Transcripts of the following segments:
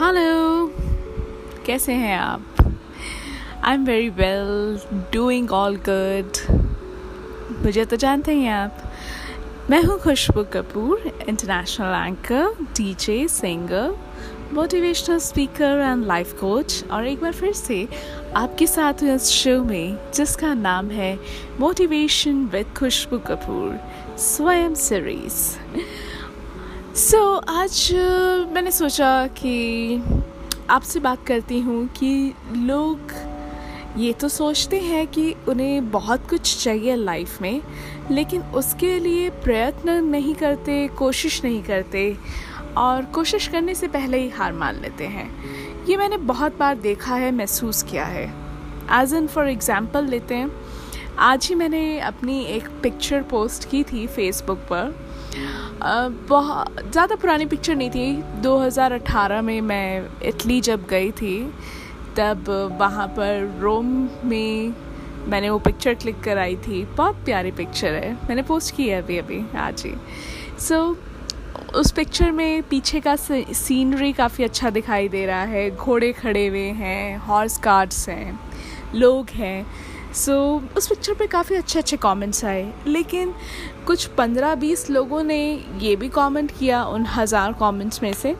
Hello, कैसे हैं आप? I am very well, doing all good. मुझे तो जानते ही हैं आप। मैं हूँ Khushboo Kapoor, international anchor, DJ, singer, motivational speaker and life coach. और एक बार फिर से आपके साथ हूँ इस शो में जिसका नाम है मोटिवेशन विद खुशबू कपूर स्वयं सीरीज़। आज मैंने सोचा कि आपसे बात करती हूँ कि लोग ये तो सोचते हैं कि उन्हें बहुत कुछ चाहिए लाइफ में, लेकिन उसके लिए प्रयत्न नहीं करते, कोशिश नहीं करते और कोशिश करने से पहले ही हार मान लेते हैं। ये मैंने बहुत बार देखा है, महसूस किया है। एज एन फॉर एग्ज़ाम्पल लेते हैं, आज ही मैंने अपनी एक पिक्चर पोस्ट की थी फेसबुक पर। बहुत ज़्यादा पुरानी पिक्चर नहीं थी। 2018 में मैं इटली जब गई थी, तब वहाँ पर रोम में मैंने वो पिक्चर क्लिक कराई थी। बहुत प्यारी पिक्चर है, मैंने पोस्ट की है अभी आज ही। उस पिक्चर में पीछे का सीनरी काफ़ी अच्छा दिखाई दे रहा है। घोड़े खड़े हुए हैं, हॉर्स कार्ड्स हैं, लोग हैं। उस पिक्चर पे काफ़ी अच्छे अच्छे कमेंट्स आए, लेकिन कुछ 15-20 लोगों ने ये भी कमेंट किया उन 1000 कमेंट्स में से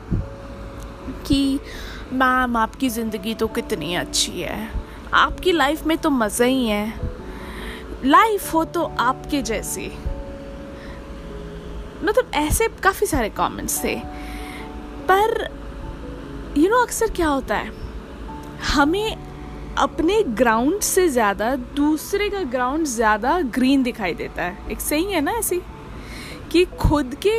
कि मैम आपकी ज़िंदगी तो कितनी अच्छी है, आपकी लाइफ में तो मज़े ही है, लाइफ हो तो आपके जैसी। मतलब ऐसे काफ़ी सारे कमेंट्स थे। पर अक्सर क्या होता है, हमें अपने ग्राउंड से ज़्यादा दूसरे का ग्राउंड ज़्यादा ग्रीन दिखाई देता है। एक सही है ना ऐसी कि खुद के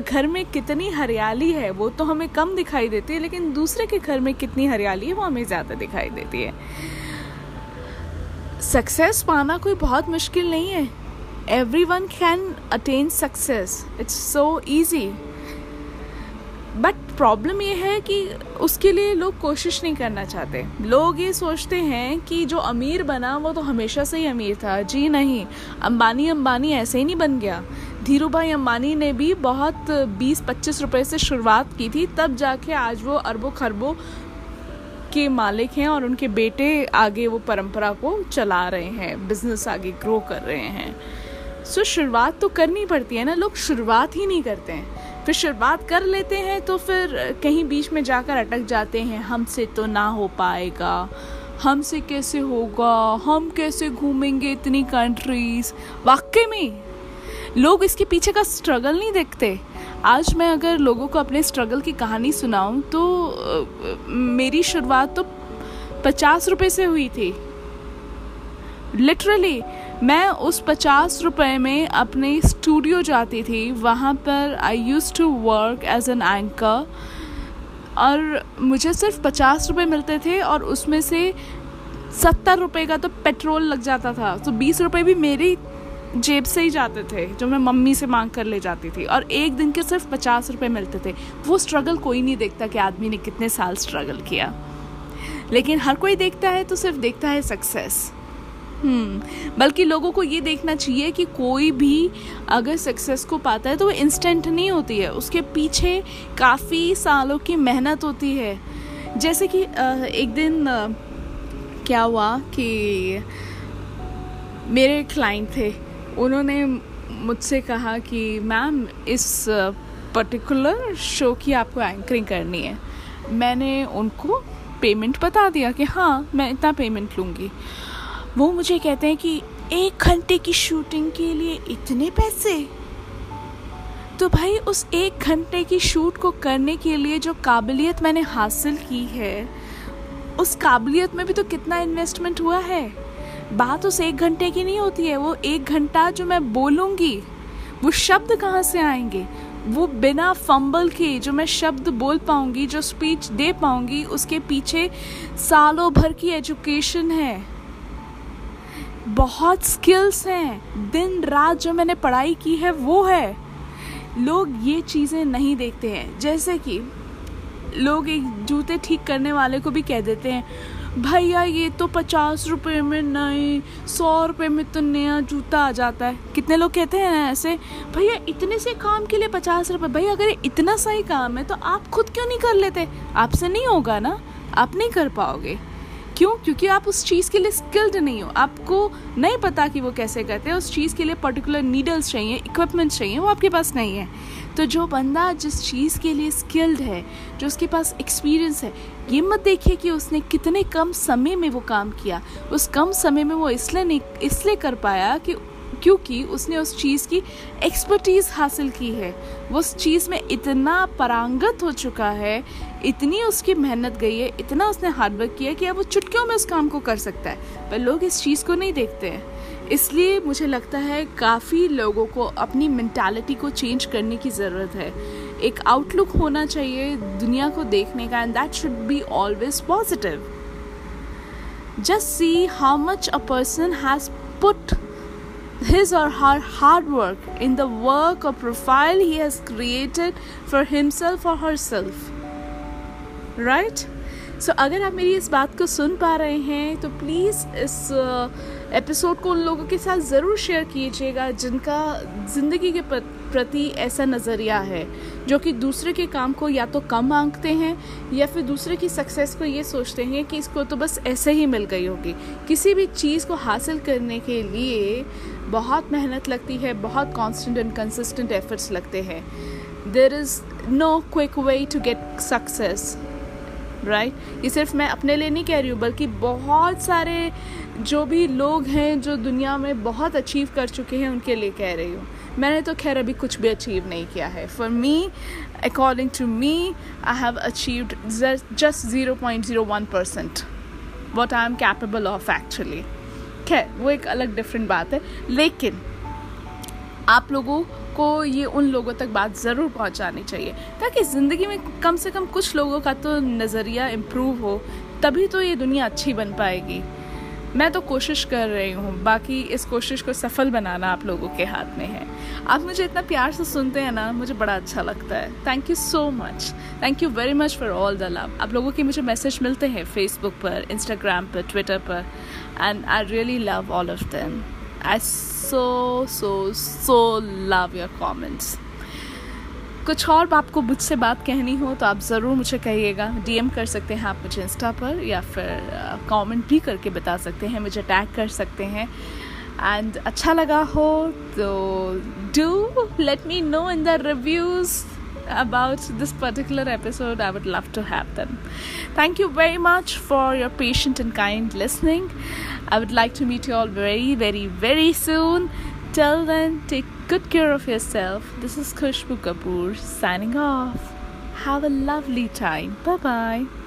घर में कितनी हरियाली है वो तो हमें कम दिखाई देती है, लेकिन दूसरे के घर में कितनी हरियाली है वो हमें ज़्यादा दिखाई देती है। सक्सेस पाना कोई बहुत मुश्किल नहीं है। Everyone can attain success. It's so easy. But problem ये है कि उसके लिए लोग कोशिश नहीं करना चाहते। लोग ये सोचते हैं कि जो अमीर बना वो तो हमेशा से ही अमीर था। जी नहीं, अंबानी ऐसे ही नहीं बन गया। धीरूभाई अंबानी ने भी 20-25 रुपए से शुरुआत की थी, तब जाके आज वो अरबों खरबों के मालिक हैं और उनके बेटे आगे वो परंपरा को चला रहे हैं, बिजनेस आगे ग्रो कर रहे हैं। शुरुआत तो करनी पड़ती है ना। लोग शुरुआत ही नहीं करते हैं, फिर शुरुआत कर लेते हैं तो फिर कहीं बीच में जाकर अटक जाते हैं। हमसे तो ना हो पाएगा, हमसे कैसे होगा, हम कैसे घूमेंगे इतनी कंट्रीज। वाकई में लोग इसके पीछे का स्ट्रगल नहीं देखते। आज मैं अगर लोगों को अपने स्ट्रगल की कहानी सुनाऊं तो मेरी शुरुआत तो 50 रुपये से हुई थी। लिटरली मैं उस 50 रुपये में अपने स्टूडियो जाती थी, वहाँ पर I used to work as an anchor और मुझे सिर्फ 50 रुपये मिलते थे और उसमें से 70 रुपये का तो पेट्रोल लग जाता था। 20 रुपये भी मेरी जेब से ही जाते थे जो मैं मम्मी से मांग कर ले जाती थी, और एक दिन के सिर्फ 50 रुपये मिलते थे। वो स्ट्रगल कोई नहीं देखता कि आदमी ने कितने साल स्ट्रगल किया, लेकिन हर कोई देखता है तो सिर्फ देखता है सक्सेस। बल्कि लोगों को ये देखना चाहिए कि कोई भी अगर सक्सेस को पाता है तो वो इंस्टेंट नहीं होती है, उसके पीछे काफ़ी सालों की मेहनत होती है। जैसे कि एक दिन क्या हुआ कि मेरे क्लाइंट थे, उन्होंने मुझसे कहा कि मैम इस पर्टिकुलर शो की आपको एंकरिंग करनी है। मैंने उनको पेमेंट बता दिया कि हाँ मैं इतना पेमेंट लूँगी। वो मुझे कहते हैं कि 1 घंटे की शूटिंग के लिए इतने पैसे? तो भाई उस 1 घंटे की शूट को करने के लिए जो काबिलियत मैंने हासिल की है, उस काबिलियत में भी तो कितना इन्वेस्टमेंट हुआ है। बात उस 1 घंटे की नहीं होती है। वो 1 घंटा जो मैं बोलूँगी, वो शब्द कहाँ से आएंगे, वो बिना फंबल के जो मैं शब्द बोल पाऊँगी, जो स्पीच दे पाऊँगी, उसके पीछे सालों भर की एजुकेशन है, बहुत स्किल्स हैं, दिन रात जो मैंने पढ़ाई की है वो है। लोग ये चीज़ें नहीं देखते हैं। जैसे कि लोग एक जूते ठीक करने वाले को भी कह देते हैं भैया ये तो 50 रुपये में नहीं, 100 रुपये में तो नया जूता आ जाता है। कितने लोग कहते हैं ना ऐसे, भैया इतने से काम के लिए 50 रुपये। भैया अगर इतना सही काम है तो आप खुद क्यों नहीं कर लेते? आपसे नहीं होगा ना, आप नहीं कर पाओगे। क्यों? क्योंकि आप उस चीज़ के लिए स्किल्ड नहीं हो, आपको नहीं पता कि वो कैसे करते हैं। उस चीज़ के लिए पर्टिकुलर नीडल्स चाहिए, इक्विपमेंट्स चाहिए, वो आपके पास नहीं है। तो जो बंदा जिस चीज़ के लिए स्किल्ड है, जो उसके पास एक्सपीरियंस है, ये मत देखिए कि उसने कितने कम समय में वो काम किया। उस कम समय में वो इसलिए कर पाया कि क्योंकि उसने उस चीज़ की एक्सपर्टीज़ हासिल की है, वो उस चीज़ में इतना पारंगत हो चुका है, इतनी उसकी मेहनत गई है, इतना उसने हार्डवर्क किया है कि अब वो चुटकियों में उस काम को कर सकता है। पर लोग इस चीज़ को नहीं देखते हैं। इसलिए मुझे लगता है काफ़ी लोगों को अपनी मेंटालिटी को चेंज करने की ज़रूरत है। एक आउटलुक होना चाहिए दुनिया को देखने का, and that should be always positive. Just see how much a person has put his or her hard work in the work or profile he has created for himself or herself, right? So अगर आप मेरी इस बात को सुन पा रहे हैं तो प्लीज़ इस एपिसोड को उन लोगों के साथ ज़रूर शेयर कीजिएगा जिनका ज़िंदगी के प्रति ऐसा नज़रिया है, जो कि दूसरे के काम को या तो कम आंकते हैं या फिर दूसरे की सक्सेस को ये सोचते हैं कि इसको तो बस ऐसे ही मिल गई होगी। किसी भी चीज़ को हासिल करने के लिए बहुत मेहनत लगती है, बहुत कॉन्स्टेंट एंड कंसिस्टेंट एफर्ट्स लगते हैं। There is no quick way to get success, right? ये सिर्फ मैं अपने लिए नहीं कह रही हूँ, बल्कि बहुत सारे जो भी लोग हैं जो दुनिया में बहुत अचीव कर चुके हैं उनके लिए कह रही हूँ। मैंने तो खैर अभी कुछ भी अचीव नहीं किया है। For me, according to me, I have achieved just 0.01% what I am capable of actually. खैर वो एक अलग डिफरेंट बात है, लेकिन आप लोगों को ये उन लोगों तक बात ज़रूर पहुंचानी चाहिए ताकि ज़िंदगी में कम से कम कुछ लोगों का तो नज़रिया इम्प्रूव हो, तभी तो ये दुनिया अच्छी बन पाएगी। मैं तो कोशिश कर रही हूँ, बाकी इस कोशिश को सफल बनाना आप लोगों के हाथ में है। आप मुझे इतना प्यार से सुनते हैं ना, मुझे बड़ा अच्छा लगता है। Thank you so much, thank you very much for all the love. आप लोगों के मुझे मैसेज मिलते हैं फेसबुक पर, इंस्टाग्राम पर, ट्विटर पर, and I really love all of them. I so love your comments. कुछ और आपको मुझसे बात कहनी हो तो आप ज़रूर मुझे कहिएगा। DM कर सकते हैं आप मुझे इंस्टा पर, या फिर कमेंट भी करके बता सकते हैं, मुझे टैग कर सकते हैं। एंड अच्छा लगा हो तो do let me know in the reviews about this particular episode. I would love to have them. Thank you very much for your patient and kind listening. I would like to meet you all very, very, very soon. Till then, take good care of yourself. This is Khushbu Kapoor signing off. Have a lovely time. Bye bye.